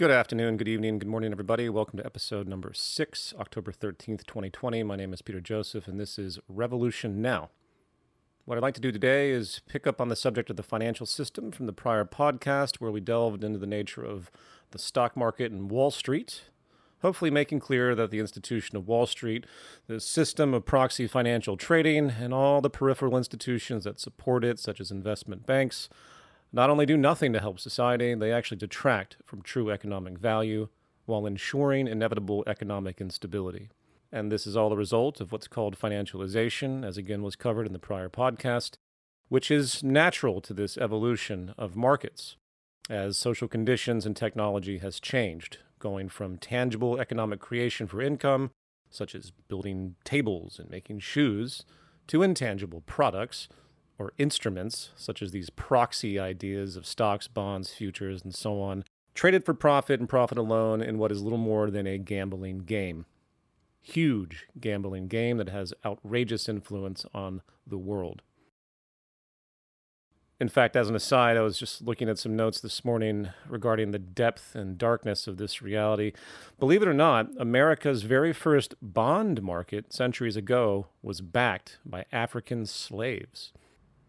Good afternoon, good evening, good morning, everybody. Welcome to episode number 6, October 13th, 2020. My name is Peter Joseph, and this is Revolution Now. What I'd like to do today is pick up on the subject of the financial system from the prior podcast, where we delved into the nature of the stock market and Wall Street, hopefully making clear that the institution of Wall Street, the system of proxy financial trading, and all the peripheral institutions that support it, such as investment banks, not only do nothing to help society, they actually detract from true economic value while ensuring inevitable economic instability. And this is all the result of what's called financialization, as again was covered in the prior podcast, which is natural to this evolution of markets, as social conditions and technology has changed, going from tangible economic creation for income, such as building tables and making shoes, to intangible products, or instruments, such as these proxy ideas of stocks, bonds, futures, and so on, traded for profit and profit alone in what is little more than a gambling game. Huge gambling game that has outrageous influence on the world. In fact, as an aside, I was just looking at some notes this morning regarding the depth and darkness of this reality. Believe it or not, America's very first bond market centuries ago was backed by African slaves.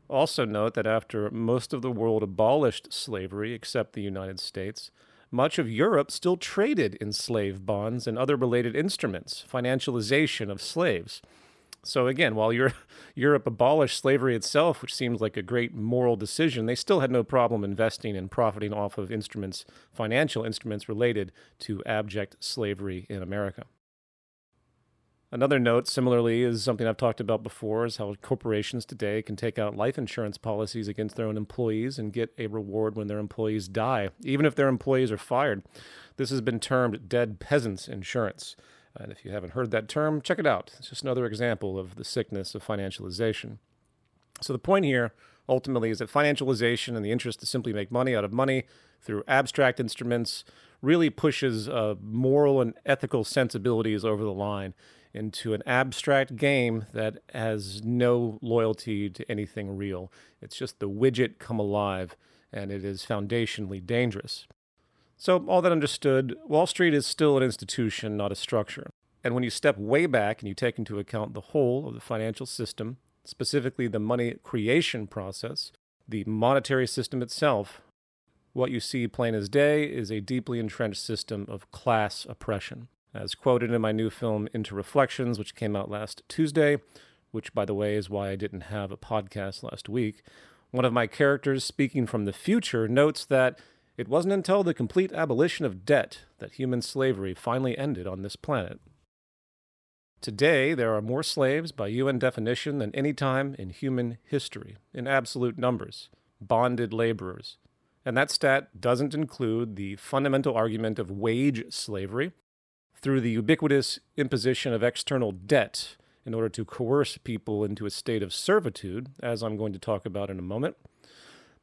Also note that after most of the world abolished slavery, except the United States, much of Europe still traded in slave bonds and other related instruments, financialization of slaves. So again, while Europe abolished slavery itself, which seems like a great moral decision, they still had no problem investing and profiting off of instruments, financial instruments related to abject slavery in America. Another note, similarly, is something I've talked about before, is how corporations today can take out life insurance policies against their own employees and get a reward when their employees die, even if their employees are fired. This has been termed dead peasants insurance. And if you haven't heard that term, check it out. It's just another example of the sickness of financialization. So the point here, ultimately, is that financialization and the interest to simply make money out of money through abstract instruments really pushes moral and ethical sensibilities over the line into an abstract game that has no loyalty to anything real. It's just the widget come alive, and it is foundationally dangerous. So, all that understood, Wall Street is still an institution, not a structure. And when you step way back and you take into account the whole of the financial system, specifically the money creation process, the monetary system itself, what you see plain as day is a deeply entrenched system of class oppression. As quoted in my new film, Interreflections, which came out last Tuesday, which, by the way, is why I didn't have a podcast last week, one of my characters speaking from the future notes that it wasn't until the complete abolition of debt that human slavery finally ended on this planet. Today, there are more slaves by UN definition than any time in human history, in absolute numbers, bonded laborers. And that stat doesn't include the fundamental argument of wage slavery, through the ubiquitous imposition of external debt in order to coerce people into a state of servitude, as I'm going to talk about in a moment.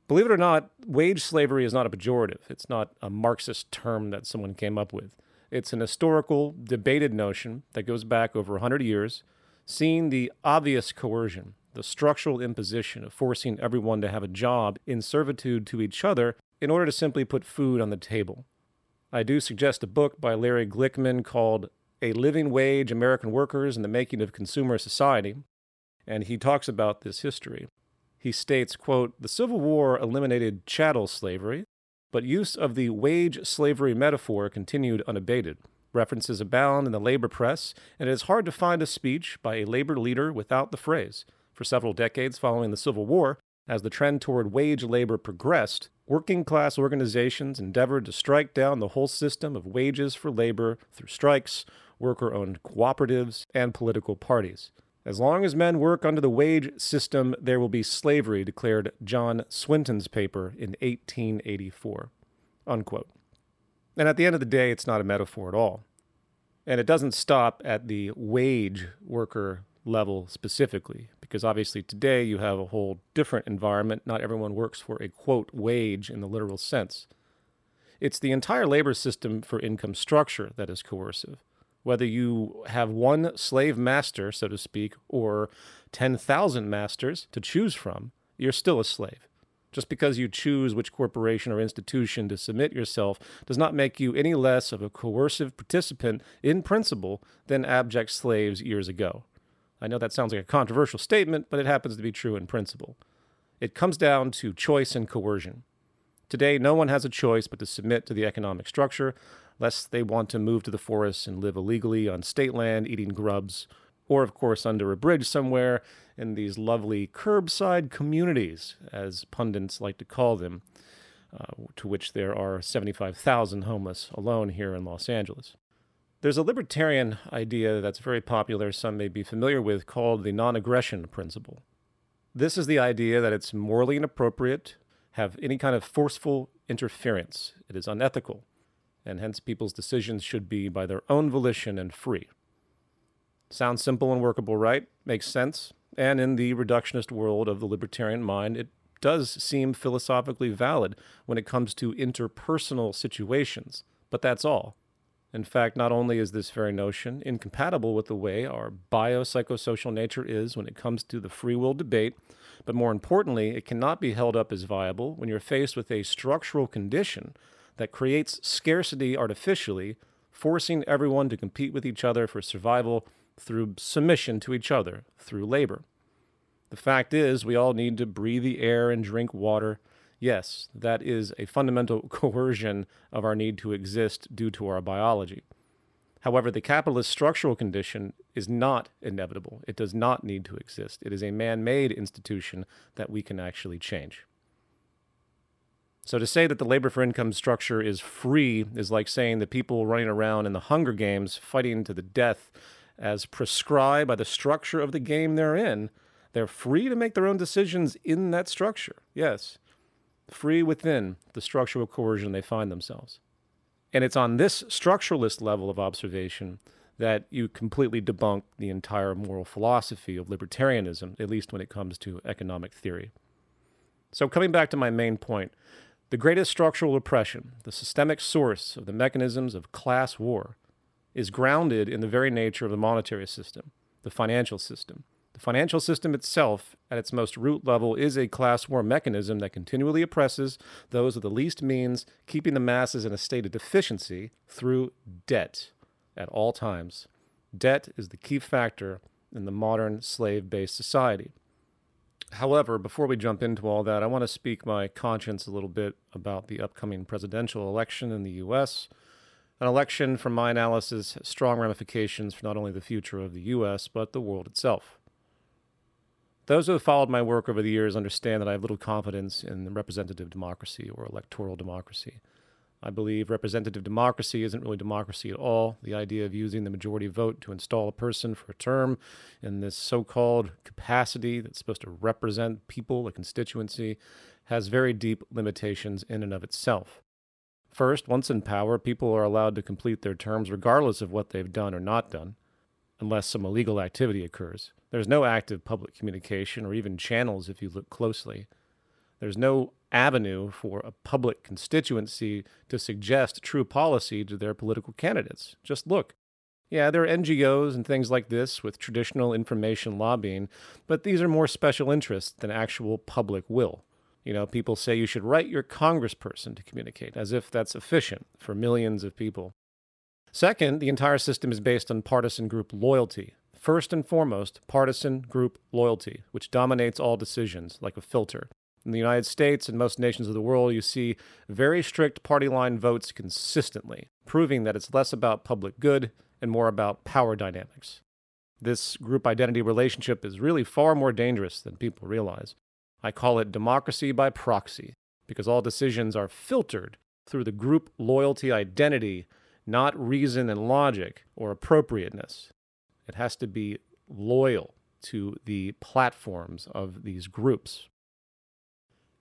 Believe it or not, wage slavery is not a pejorative. It's not a Marxist term that someone came up with. It's an historical, debated notion that goes back over 100 years, seeing the obvious coercion, the structural imposition of forcing everyone to have a job in servitude to each other in order to simply put food on the table. I do suggest a book by Larry Glickman called A Living Wage, American Workers and the Making of Consumer Society, and he talks about this history. He states, quote, "The Civil War eliminated chattel slavery, but use of the wage slavery metaphor continued unabated. References abound in the labor press, and it is hard to find a speech by a labor leader without the phrase. For several decades following the Civil War, as the trend toward wage labor progressed, working-class organizations endeavored to strike down the whole system of wages for labor through strikes, worker-owned cooperatives, and political parties. As long as men work under the wage system, there will be slavery," declared John Swinton's paper in 1884, unquote. And at the end of the day, it's not a metaphor at all. And it doesn't stop at the wage worker level specifically, because obviously today you have a whole different environment. Not everyone works for a, quote, wage in the literal sense. It's the entire labor system for income structure that is coercive. Whether you have one slave master, so to speak, or 10,000 masters to choose from, you're still a slave. Just because you choose which corporation or institution to submit yourself does not make you any less of a coercive participant in principle than abject slaves years ago. I know that sounds like a controversial statement, but it happens to be true in principle. It comes down to choice and coercion. Today, no one has a choice but to submit to the economic structure, lest they want to move to the forests and live illegally on state land, eating grubs, or, of course, under a bridge somewhere in these lovely curbside communities, as pundits like to call them, to which there are 75,000 homeless alone here in Los Angeles. There's a libertarian idea that's very popular, some may be familiar with, called the non-aggression principle. This is the idea that it's morally inappropriate, have any kind of forceful interference. It is unethical, and hence people's decisions should be by their own volition and free. Sounds simple and workable, right? Makes sense. And in the reductionist world of the libertarian mind, it does seem philosophically valid when it comes to interpersonal situations. But that's all. In fact, not only is this very notion incompatible with the way our biopsychosocial nature is when it comes to the free will debate, but more importantly, it cannot be held up as viable when you're faced with a structural condition that creates scarcity artificially, forcing everyone to compete with each other for survival through submission to each other, through labor. The fact is, we all need to breathe the air and drink water. Yes, that is a fundamental coercion of our need to exist due to our biology. However, the capitalist structural condition is not inevitable. It does not need to exist. It is a man-made institution that we can actually change. So to say that the labor for income structure is free is like saying the people running around in the Hunger Games fighting to the death as prescribed by the structure of the game they're in, they're free to make their own decisions in that structure. Yes, free within the structural coercion they find themselves. And it's on this structuralist level of observation that you completely debunk the entire moral philosophy of libertarianism, at least when it comes to economic theory. So coming back to my main point, the greatest structural oppression, the systemic source of the mechanisms of class war, is grounded in the very nature of the monetary system, the financial system. The financial system itself, at its most root level, is a class war mechanism that continually oppresses those with the least means, keeping the masses in a state of deficiency through debt at all times. Debt is the key factor in the modern slave-based society. However, before we jump into all that, I want to speak my conscience a little bit about the upcoming presidential election in the U.S. An election, from my analysis, has strong ramifications for not only the future of the U.S., but the world itself. Those who have followed my work over the years understand that I have little confidence in representative democracy or electoral democracy. I believe representative democracy isn't really democracy at all. The idea of using the majority vote to install a person for a term in this so-called capacity that's supposed to represent people, a constituency, has very deep limitations in and of itself. First, once in power, people are allowed to complete their terms regardless of what they've done or not done, unless some illegal activity occurs. There's no active public communication or even channels if you look closely. There's no avenue for a public constituency to suggest true policy to their political candidates. Just look. Yeah, there are NGOs and things like this with traditional information lobbying, but these are more special interests than actual public will. You know, people say you should write your congressperson to communicate, as if that's efficient for millions of people. Second, the entire system is based on partisan group loyalty. First and foremost, partisan group loyalty, which dominates all decisions like a filter. In the United States and most nations of the world, you see very strict party line votes consistently, proving that it's less about public good and more about power dynamics. This group identity relationship is really far more dangerous than people realize. I call it democracy by proxy, because all decisions are filtered through the group loyalty identity, not reason and logic or appropriateness. It has to be loyal to the platforms of these groups.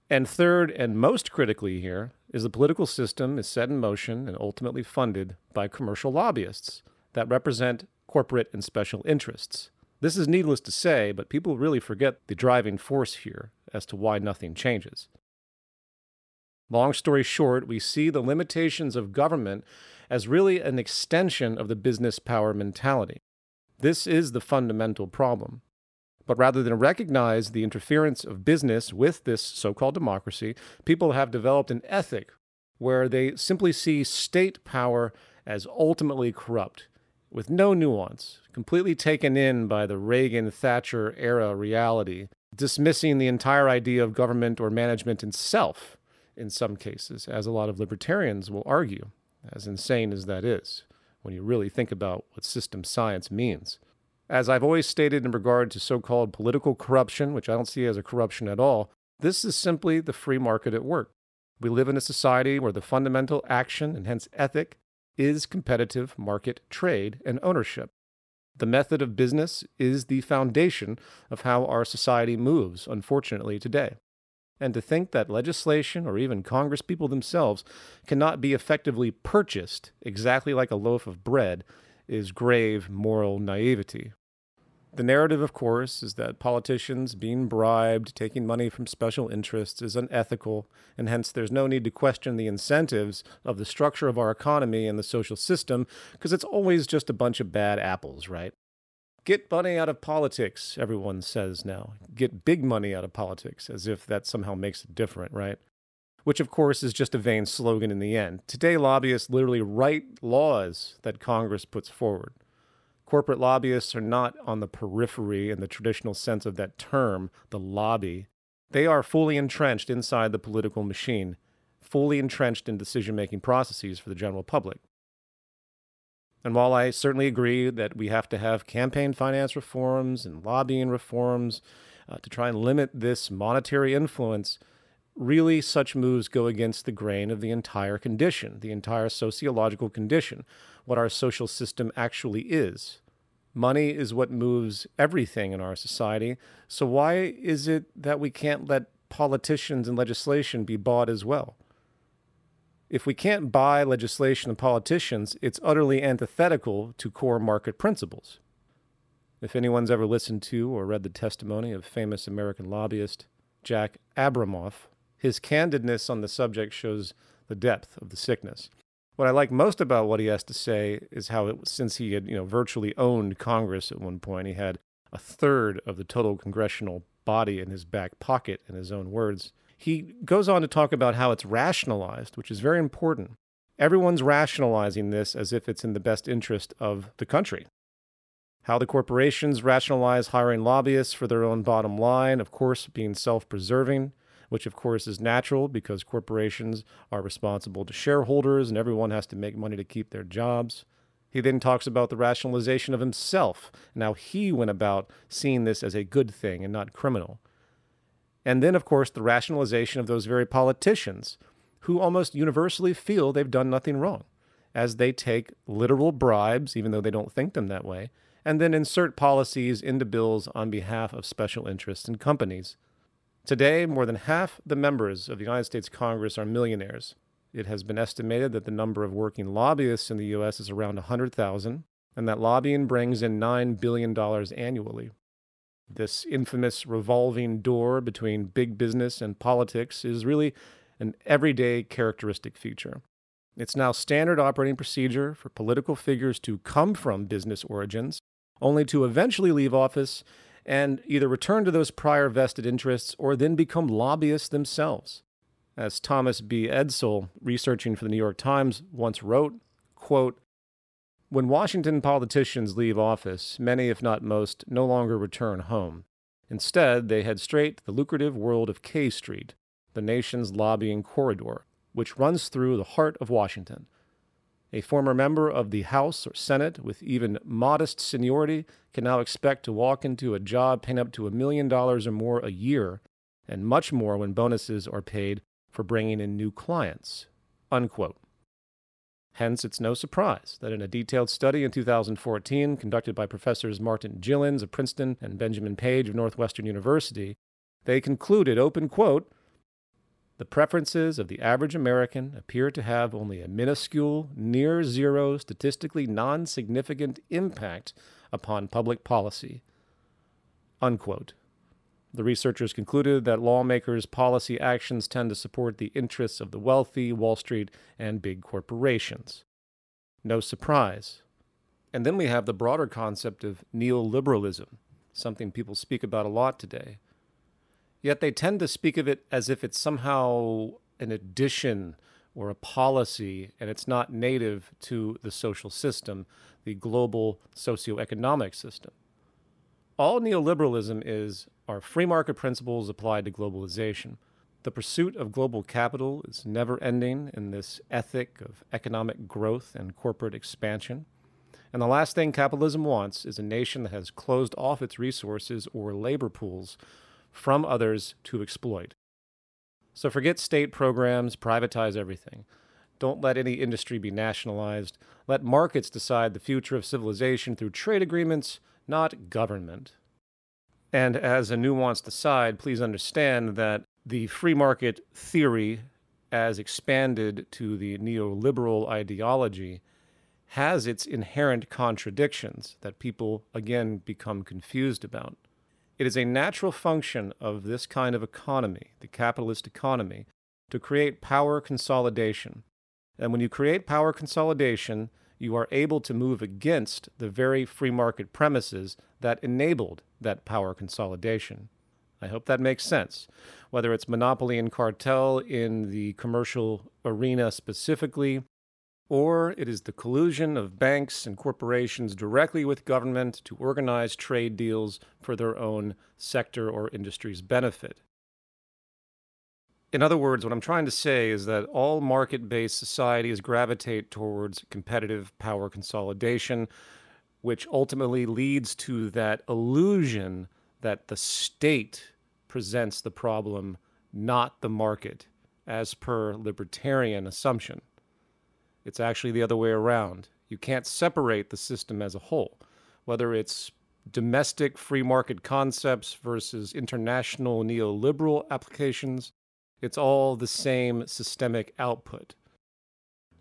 And third, and most critically here, is the political system is set in motion and ultimately funded by commercial lobbyists that represent corporate and special interests. This is needless to say, but people really forget the driving force here as to why nothing changes. Long story short, we see the limitations of government as really an extension of the business power mentality. This is the fundamental problem. But rather than recognize the interference of business with this so-called democracy, people have developed an ethic where they simply see state power as ultimately corrupt, with no nuance, completely taken in by the Reagan-Thatcher era reality, dismissing the entire idea of government or management itself in some cases, as a lot of libertarians will argue, as insane as that is, when you really think about what system science means. As I've always stated in regard to so-called political corruption, which I don't see as a corruption at all, this is simply the free market at work. We live in a society where the fundamental action, and hence ethic, is competitive market trade and ownership. The method of business is the foundation of how our society moves, unfortunately, today. And to think that legislation or even congresspeople themselves cannot be effectively purchased exactly like a loaf of bread is grave moral naivety. The narrative, of course, is that politicians being bribed, taking money from special interests is unethical, and hence there's no need to question the incentives of the structure of our economy and the social system, because it's always just a bunch of bad apples, right? Get money out of politics, everyone says now. Get big money out of politics, as if that somehow makes it different, right? Which, of course, is just a vain slogan in the end. Today, lobbyists literally write laws that Congress puts forward. Corporate lobbyists are not on the periphery in the traditional sense of that term, the lobby. They are fully entrenched inside the political machine, fully entrenched in decision-making processes for the general public. And while I certainly agree that we have to have campaign finance reforms and lobbying reforms to try and limit this monetary influence, really, such moves go against the grain of the entire condition, the entire sociological condition, what our social system actually is. Money is what moves everything in our society, so why is it that we can't let politicians and legislation be bought as well? If we can't buy legislation and politicians, it's utterly antithetical to core market principles. If anyone's ever listened to or read the testimony of famous American lobbyist Jack Abramoff, his candidness on the subject shows the depth of the sickness. What I like most about what he has to say is how it was, since he had virtually owned Congress at one point, he had a third of the total congressional body in his back pocket, in his own words. He goes on to talk about how it's rationalized, which is very important. Everyone's rationalizing this as if it's in the best interest of the country. How the corporations rationalize hiring lobbyists for their own bottom line, of course, being self-preserving, which of course is natural because corporations are responsible to shareholders and everyone has to make money to keep their jobs. He then talks about the rationalization of himself and how he went about seeing this as a good thing and not criminal. And then, of course, the rationalization of those very politicians who almost universally feel they've done nothing wrong as they take literal bribes, even though they don't think them that way, and then insert policies into bills on behalf of special interests and companies. Today, more than half the members of the United States Congress are millionaires. It has been estimated that the number of working lobbyists in the U.S. is around 100,000, and that lobbying brings in $9 billion annually. This infamous revolving door between big business and politics is really an everyday characteristic feature. It's now standard operating procedure for political figures to come from business origins, only to eventually leave office and either return to those prior vested interests or then become lobbyists themselves. As Thomas B. Edsel, researching for the New York Times, once wrote, quote, "When Washington politicians leave office, many, if not most, no longer return home. Instead, they head straight to the lucrative world of K Street, the nation's lobbying corridor, which runs through the heart of Washington. A former member of the House or Senate with even modest seniority can now expect to walk into a job paying up to $1 million or more a year, and much more when bonuses are paid for bringing in new clients." Unquote. Hence, it's no surprise that in a detailed study in 2014 conducted by professors Martin Gilens of Princeton and Benjamin Page of Northwestern University, they concluded, open quote, "The preferences of the average American appear to have only a minuscule, near-zero, statistically non-significant impact upon public policy." Unquote. The researchers concluded that lawmakers' policy actions tend to support the interests of the wealthy, Wall Street, and big corporations. No surprise. And then we have the broader concept of neoliberalism, something people speak about a lot today. Yet they tend to speak of it as if it's somehow an addition or a policy, and it's not native to the social system, the global socioeconomic system. All neoliberalism is are free market principles applied to globalization. The pursuit of global capital is never-ending in this ethic of economic growth and corporate expansion. And the last thing capitalism wants is a nation that has closed off its resources or labor pools from others to exploit. So forget state programs, privatize everything. Don't let any industry be nationalized. Let markets decide the future of civilization through trade agreements, not government. And as a nuanced aside, please understand that the free market theory, as expanded to the neoliberal ideology, has its inherent contradictions that people, again, become confused about. It is a natural function of this kind of economy, the capitalist economy, to create power consolidation. And when you create power consolidation, you are able to move against the very free market premises that enabled that power consolidation. I hope that makes sense. Whether it's monopoly and cartel in the commercial arena specifically, or it is the collusion of banks and corporations directly with government to organize trade deals for their own sector or industry's benefit. In other words, what I'm trying to say is that all market-based societies gravitate towards competitive power consolidation, which ultimately leads to that illusion that the state presents the problem, not the market, as per libertarian assumption. It's actually the other way around. You can't separate the system as a whole, whether it's domestic free market concepts versus international neoliberal applications. It's all the same systemic output.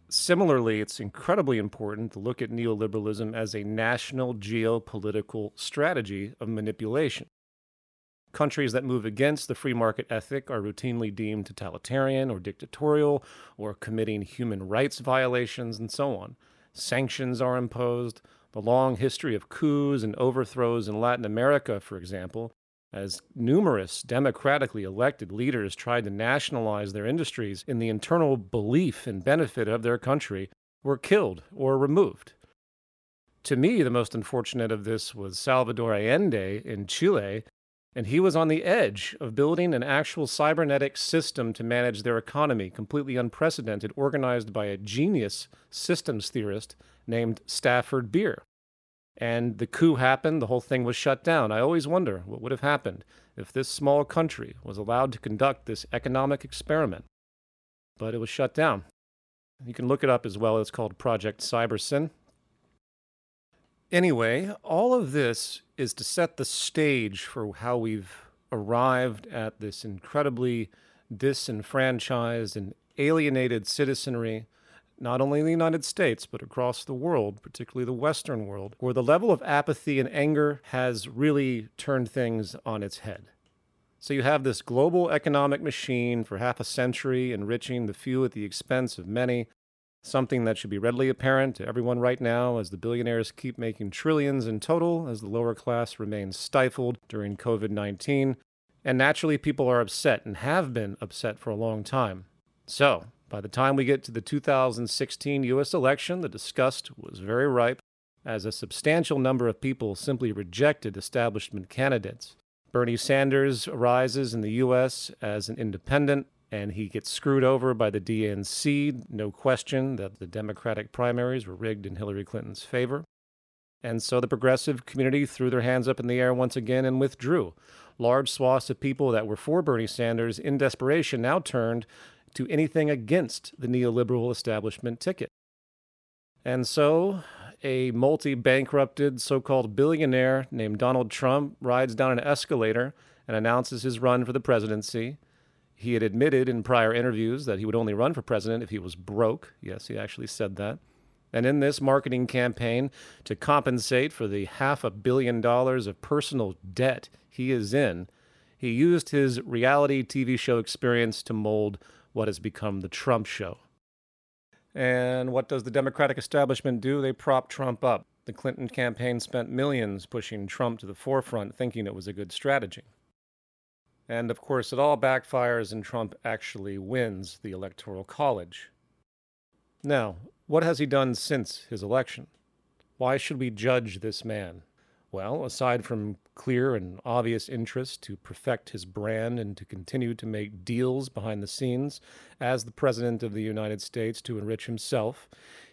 Similarly, it's incredibly important to look at neoliberalism as a national geopolitical strategy of manipulation. Countries that move against the free market ethic are routinely deemed totalitarian or dictatorial or committing human rights violations and so on. Sanctions are imposed. The long history of coups and overthrows in Latin America, for example, as numerous democratically elected leaders tried to nationalize their industries in the internal belief and benefit of their country, were killed or removed. To me, the most unfortunate of this was Salvador Allende in Chile, and he was on the edge of building an actual cybernetic system to manage their economy, completely unprecedented, organized by a genius systems theorist named Stafford Beer. And the coup happened, the whole thing was shut down. I always wonder what would have happened if this small country was allowed to conduct this economic experiment. But it was shut down. You can look it up as well. It's called Project Cybersyn. Anyway, all of this is to set the stage for how we've arrived at this incredibly disenfranchised and alienated citizenry, not only in the United States, but across the world, particularly the Western world, where the level of apathy and anger has really turned things on its head. So you have this global economic machine for half a century, enriching the few at the expense of many, something that should be readily apparent to everyone right now as the billionaires keep making trillions in total, as the lower class remains stifled during COVID-19. And naturally, people are upset and have been upset for a long time. So by the time we get to the 2016 U.S. election, the disgust was very ripe, as a substantial number of people simply rejected establishment candidates. Bernie Sanders rises in the U.S. as an independent, and he gets screwed over by the DNC. No question that the Democratic primaries were rigged in Hillary Clinton's favor. And so the progressive community threw their hands up in the air once again and withdrew. Large swaths of people that were for Bernie Sanders in desperation now turned to anything against the neoliberal establishment ticket. And so a multi-bankrupted so-called billionaire named Donald Trump rides down an escalator and announces his run for the presidency. He had admitted in prior interviews that he would only run for president if he was broke. Yes, he actually said that. And in this marketing campaign, to compensate for the $500 million of personal debt he is in, he used his reality TV show experience to mold what has become the Trump show. And what does the Democratic establishment do? They prop Trump up. The Clinton campaign spent millions pushing Trump to the forefront, thinking it was a good strategy. And of course, it all backfires and Trump actually wins the Electoral College. Now, what has he done since his election? Why should we judge this man? Well, aside from clear and obvious interest to perfect his brand and to continue to make deals behind the scenes as the President of the United States to enrich himself,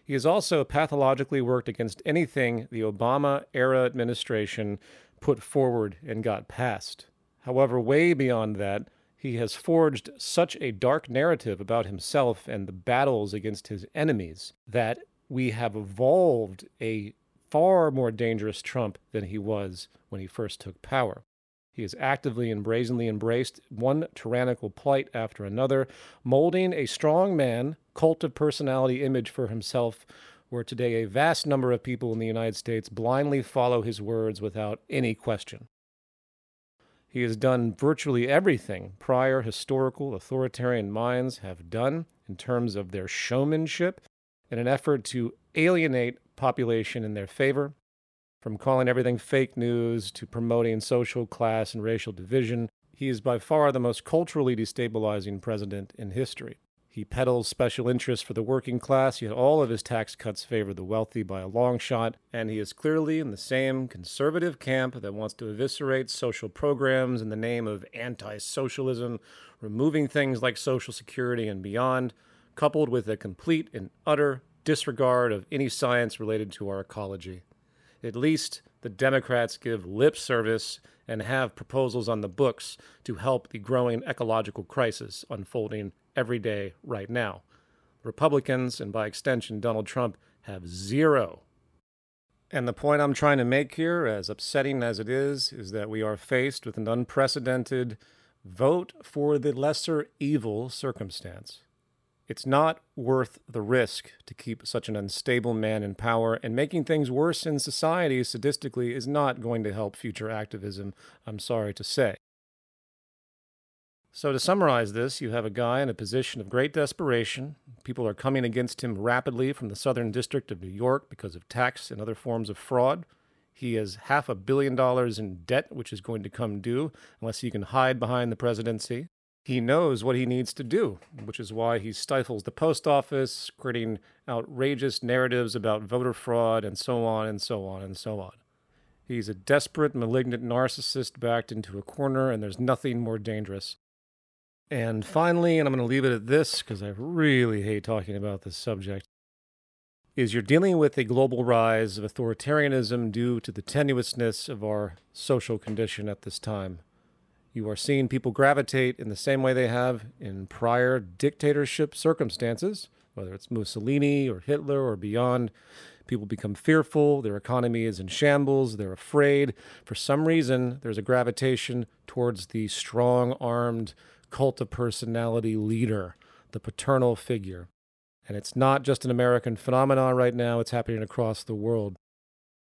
he has also pathologically worked against anything the Obama-era administration put forward and got passed. However, way beyond that, he has forged such a dark narrative about himself and the battles against his enemies that we have evolved a far more dangerous Trump than he was when he first took power. He has actively and brazenly embraced one tyrannical plight after another, molding a strong man, cult of personality image for himself, where today a vast number of people in the United States blindly follow his words without any question. He has done virtually everything prior historical authoritarian minds have done in terms of their showmanship in an effort to alienate population in their favor, from calling everything fake news to promoting social class and racial division. He is by far the most culturally destabilizing president in history. He peddles special interests for the working class, yet all of his tax cuts favor the wealthy by a long shot, and he is clearly in the same conservative camp that wants to eviscerate social programs in the name of anti-socialism, removing things like Social Security and beyond, coupled with a complete and utter disregard of any science related to our ecology. At least the Democrats give lip service and have proposals on the books to help the growing ecological crisis unfolding every day right now. Republicans, and by extension Donald Trump, have zero. And the point I'm trying to make here, as upsetting as it is that we are faced with an unprecedented vote for the lesser evil circumstance. It's not worth the risk to keep such an unstable man in power, and making things worse in society sadistically is not going to help future activism, I'm sorry to say. So to summarize this, you have a guy in a position of great desperation. People are coming against him rapidly from the Southern District of New York because of tax and other forms of fraud. He has $500 million in debt, which is going to come due unless he can hide behind the presidency. He knows what he needs to do, which is why he stifles the post office, creating outrageous narratives about voter fraud and so on and so on and so on. He's a desperate, malignant narcissist backed into a corner, and there's nothing more dangerous. And finally, and I'm going to leave it at this because I really hate talking about this subject, is you're dealing with a global rise of authoritarianism due to the tenuousness of our social condition at this time. You are seeing people gravitate in the same way they have in prior dictatorship circumstances, whether it's Mussolini or Hitler or beyond. People become fearful, their economy is in shambles, they're afraid. For some reason, there's a gravitation towards the strong-armed cult of personality leader, the paternal figure. And it's not just an American phenomenon right now, it's happening across the world.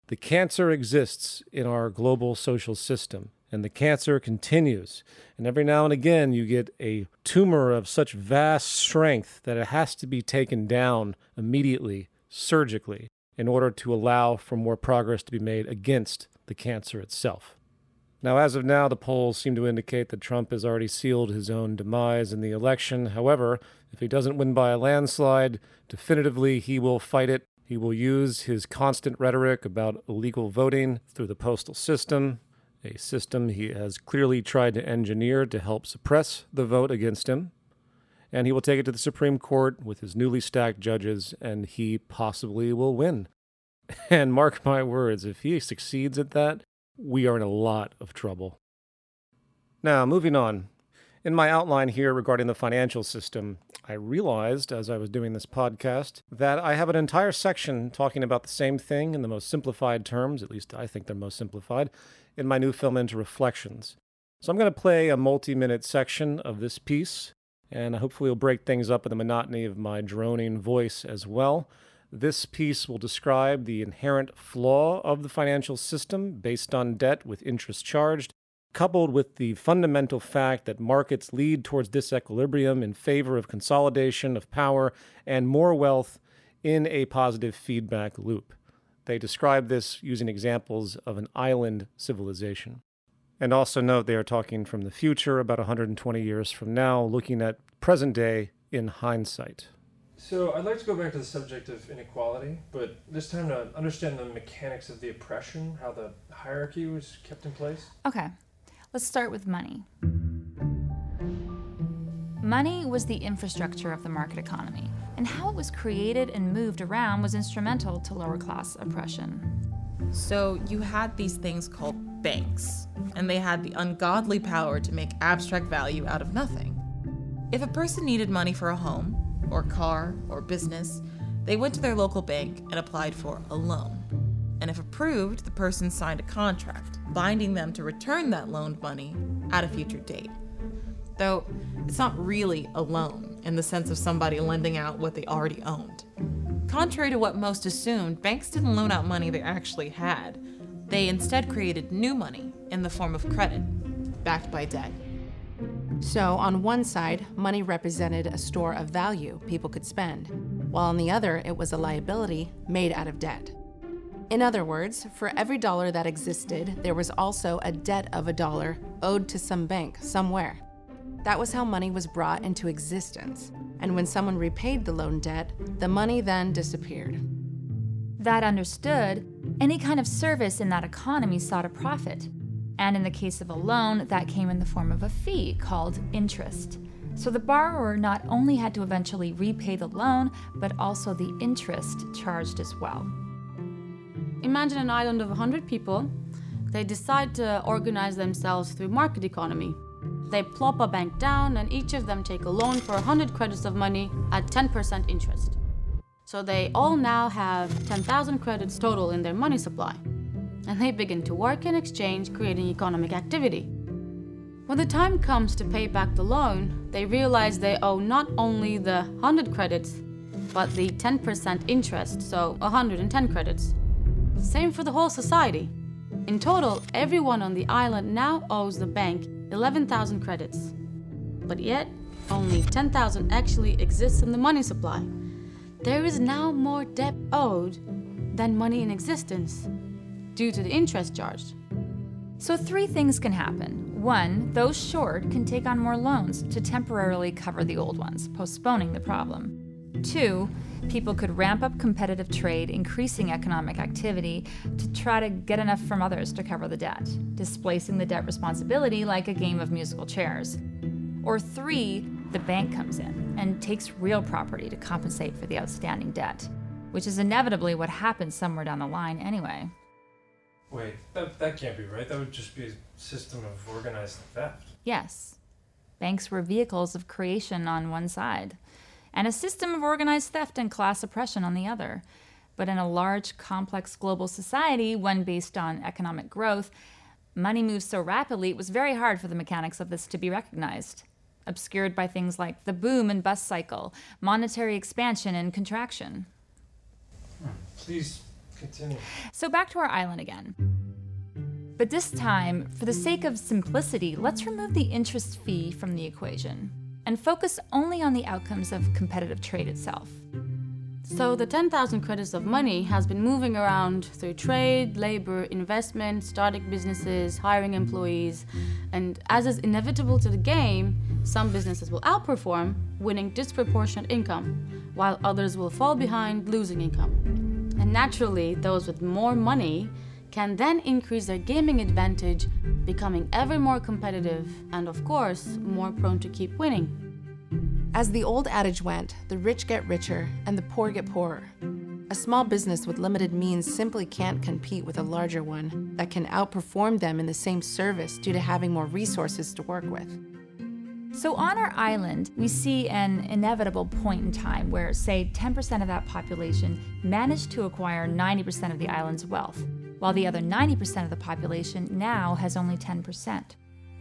The cancer exists in our global social system. And the cancer continues. And every now and again, you get a tumor of such vast strength that it has to be taken down immediately, surgically, in order to allow for more progress to be made against the cancer itself. Now, as of now, the polls seem to indicate that Trump has already sealed his own demise in the election. However, if he doesn't win by a landslide, definitively he will fight it. He will use his constant rhetoric about illegal voting through the postal system, a system he has clearly tried to engineer to help suppress the vote against him, and he will take it to the Supreme Court with his newly stacked judges, and he possibly will win. And mark my words, if he succeeds at that, we are in a lot of trouble. Now, moving on. In my outline here regarding the financial system, I realized as I was doing this podcast that I have an entire section talking about the same thing in the most simplified terms, at least I think they're most simplified, in my new film Interreflections. So I'm going to play a multi-minute section of this piece, and hopefully it'll break things up in the monotony of my droning voice as well. This piece will describe the inherent flaw of the financial system based on debt with interest charged, coupled with the fundamental fact that markets lead towards disequilibrium in favor of consolidation of power and more wealth in a positive feedback loop. They describe this using examples of an island civilization. And also note they are talking from the future, about 120 years from now, looking at present day in hindsight. So I'd like to go back to the subject of inequality, but this time to understand the mechanics of the oppression, how the hierarchy was kept in place. Okay, let's start with money. Money was the infrastructure of the market economy, and how it was created and moved around was instrumental to lower class oppression. So you had these things called banks, and they had the ungodly power to make abstract value out of nothing. If a person needed money for a home, or car, or business, they went to their local bank and applied for a loan. And if approved, the person signed a contract, binding them to return that loaned money at a future date. Though it's not really a loan in the sense of somebody lending out what they already owned. Contrary to what most assumed, banks didn't loan out money they actually had. They instead created new money in the form of credit, backed by debt. So on one side, money represented a store of value people could spend, while on the other, it was a liability made out of debt. In other words, for every dollar that existed, there was also a debt of a dollar owed to some bank somewhere. That was how money was brought into existence. And when someone repaid the loan debt, the money then disappeared. That understood, any kind of service in that economy sought a profit. And in the case of a loan, that came in the form of a fee called interest. So the borrower not only had to eventually repay the loan, but also the interest charged as well. Imagine an island of 100 people. They decide to organize themselves through market economy. They plop a bank down, and each of them take a loan for 100 credits of money at 10% interest. So they all now have 10,000 credits total in their money supply. And they begin to work in exchange, creating economic activity. When the time comes to pay back the loan, they realize they owe not only the 100 credits, but the 10% interest, so 110 credits. Same for the whole society. In total, everyone on the island now owes the bank 11,000 credits. But yet, only 10,000 actually exists in the money supply. There is now more debt owed than money in existence, due to the interest charged. So three things can happen. One, those short can take on more loans to temporarily cover the old ones, postponing the problem. Two, people could ramp up competitive trade, increasing economic activity to try to get enough from others to cover the debt, displacing the debt responsibility like a game of musical chairs. Or three, the bank comes in and takes real property to compensate for the outstanding debt, which is inevitably what happens somewhere down the line anyway. Wait, that can't be right. That would just be a system of organized theft. Yes. Banks were vehicles of creation on one side, and a system of organized theft and class oppression on the other. But in a large, complex global society, one based on economic growth, money moves so rapidly it was very hard for the mechanics of this to be recognized, obscured by things like the boom and bust cycle, monetary expansion and contraction. Please. So back to our island again. But this time, for the sake of simplicity, let's remove the interest fee from the equation and focus only on the outcomes of competitive trade itself. So the 10,000 credits of money has been moving around through trade, labor, investment, starting businesses, hiring employees, and as is inevitable to the game, some businesses will outperform, winning disproportionate income, while others will fall behind, losing income. And naturally, those with more money can then increase their gaming advantage, becoming ever more competitive and, of course, more prone to keep winning. As the old adage went, the rich get richer and the poor get poorer. A small business with limited means simply can't compete with a larger one that can outperform them in the same service due to having more resources to work with. So on our island, we see an inevitable point in time where, say, 10% of that population managed to acquire 90% of the island's wealth, while the other 90% of the population now has only 10%.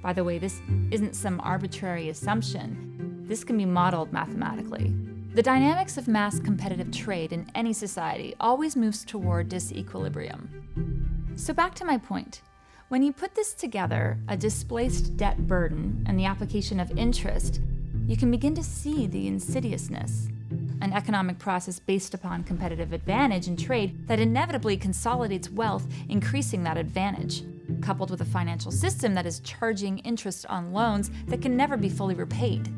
By the way, this isn't some arbitrary assumption. This can be modeled mathematically. The dynamics of mass competitive trade in any society always moves toward disequilibrium. So back to my point. When you put this together, a displaced debt burden and the application of interest, you can begin to see the insidiousness. an economic process based upon competitive advantage in trade that inevitably consolidates wealth, increasing that advantage, coupled with a financial system that is charging interest on loans that can never be fully repaid.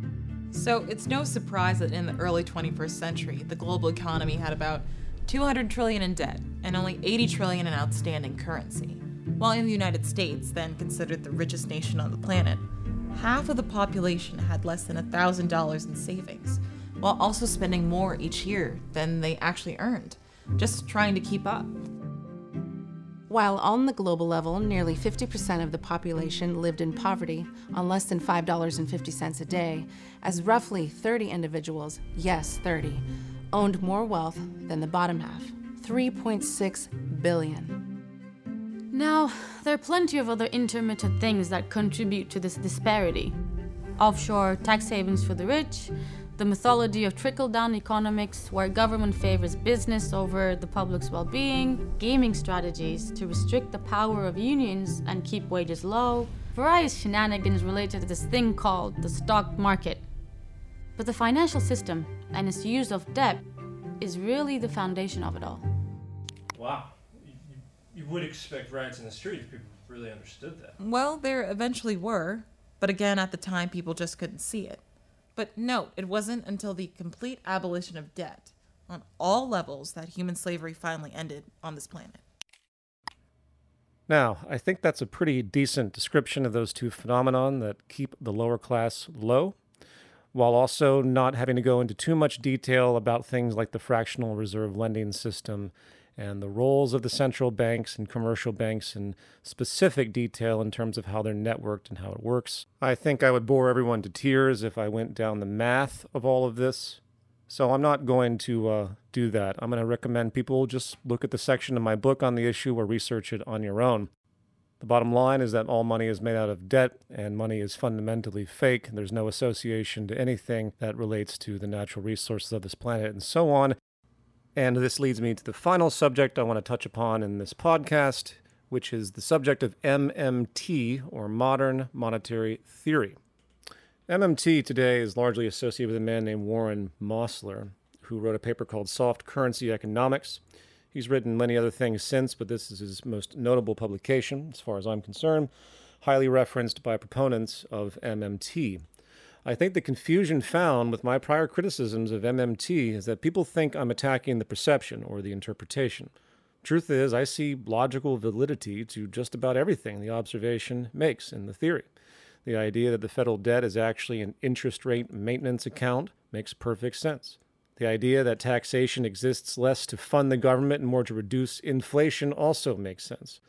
So it's no surprise that in the early 21st century, the global economy had about $200 trillion in debt and only $80 trillion in outstanding currency. While in the United States, then considered the richest nation on the planet, half of the population had less than $1,000 in savings, while also spending more each year than they actually earned, just trying to keep up. While on the global level, nearly 50% of the population lived in poverty on less than $5.50 a day, as roughly 30 individuals, yes, 30, owned more wealth than the bottom half, 3.6 billion. Now, there are plenty of other intermittent things that contribute to this disparity. Offshore tax havens for the rich, the mythology of trickle-down economics, where government favors business over the public's well-being, gaming strategies to restrict the power of unions and keep wages low, various shenanigans related to this thing called the stock market. But the financial system and its use of debt is really the foundation of it all. Wow. You would expect riots in the street if people really understood that. Well, there eventually were, but again, at the time, people just couldn't see it. But note, it wasn't until the complete abolition of debt on all levels that human slavery finally ended on this planet. Now, I think that's a pretty decent description of those two phenomenon that keep the lower class low, while also not having to go into too much detail about things like the fractional reserve lending system and the roles of the central banks and commercial banks in specific detail in terms of how they're networked and how it works. I think I would bore everyone to tears if I went down the math of all of this, so I'm not going to do that. I'm going to recommend people just look at the section of my book on the issue or research it on your own. The bottom line is that all money is made out of debt, and money is fundamentally fake. There's no association to anything that relates to the natural resources of this planet and so on. And this leads me to the final subject I want to touch upon in this podcast, which is the subject of MMT, or Modern Monetary Theory. MMT today is largely associated with a man named Warren Mosler, who wrote a paper called Soft Currency Economics. He's written many other things since, but this is his most notable publication, as far as I'm concerned, highly referenced by proponents of MMT. I think the confusion found with my prior criticisms of MMT is that people think I'm attacking the perception or the interpretation. Truth is, I see logical validity to just about everything the observation makes in the theory. The idea that the federal debt is actually an interest rate maintenance account makes perfect sense. The idea that taxation exists less to fund the government and more to reduce inflation also makes sense.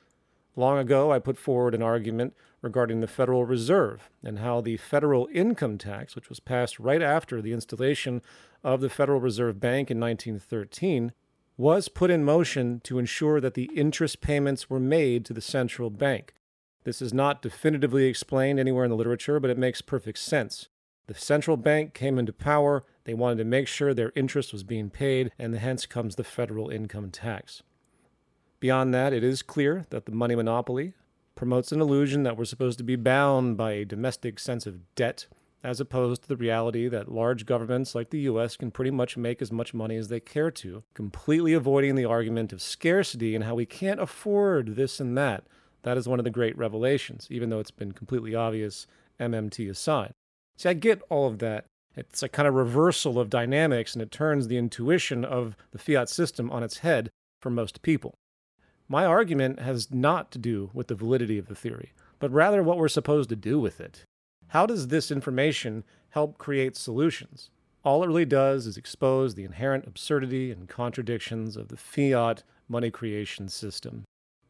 Long ago, I put forward an argument regarding the Federal Reserve and how the federal income tax, which was passed right after the installation of the Federal Reserve Bank in 1913, was put in motion to ensure that the interest payments were made to the central bank. This is not definitively explained anywhere in the literature, but it makes perfect sense. The central bank came into power, they wanted to make sure their interest was being paid, and hence comes the federal income tax. Beyond that, it is clear that the money monopoly promotes an illusion that we're supposed to be bound by a domestic sense of debt, as opposed to the reality that large governments like the U.S. can pretty much make as much money as they care to, completely avoiding the argument of scarcity and how we can't afford this and that. That is one of the great revelations, even though it's been completely obvious, MMT aside. See, I get all of that. It's a kind of reversal of dynamics, and it turns the intuition of the fiat system on its head for most people. My argument has not to do with the validity of the theory, but rather what we're supposed to do with it. How does this information help create solutions? All it really does is expose the inherent absurdity and contradictions of the fiat money creation system.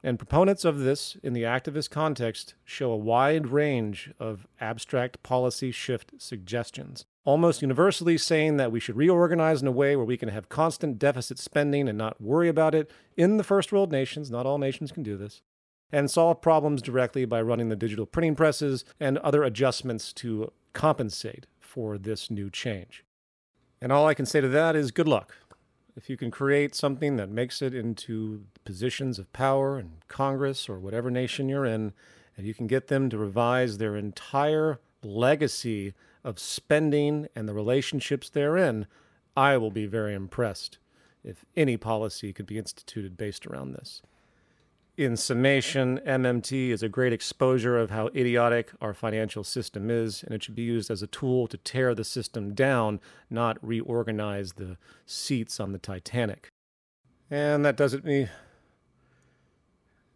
And proponents of this in the activist context show a wide range of abstract policy shift suggestions, almost universally saying that we should reorganize in a way where we can have constant deficit spending and not worry about it in the first world nations, not all nations can do this, and solve problems directly by running the digital printing presses and other adjustments to compensate for this new change. And all I can say to that is good luck. If you can create something that makes it into positions of power in Congress or whatever nation you're in, and you can get them to revise their entire legacy of spending and the relationships therein, I will be very impressed if any policy could be instituted based around this. In summation, MMT is a great exposure of how idiotic our financial system is, and it should be used as a tool to tear the system down, not reorganize the seats on the Titanic. And that does it me.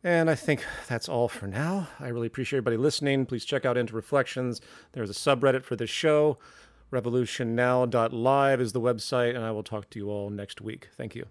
And I think that's all for now. I really appreciate everybody listening. Please check out Interreflections. There's a subreddit for this show. RevolutionNow.live is the website, and I will talk to you all next week. Thank you.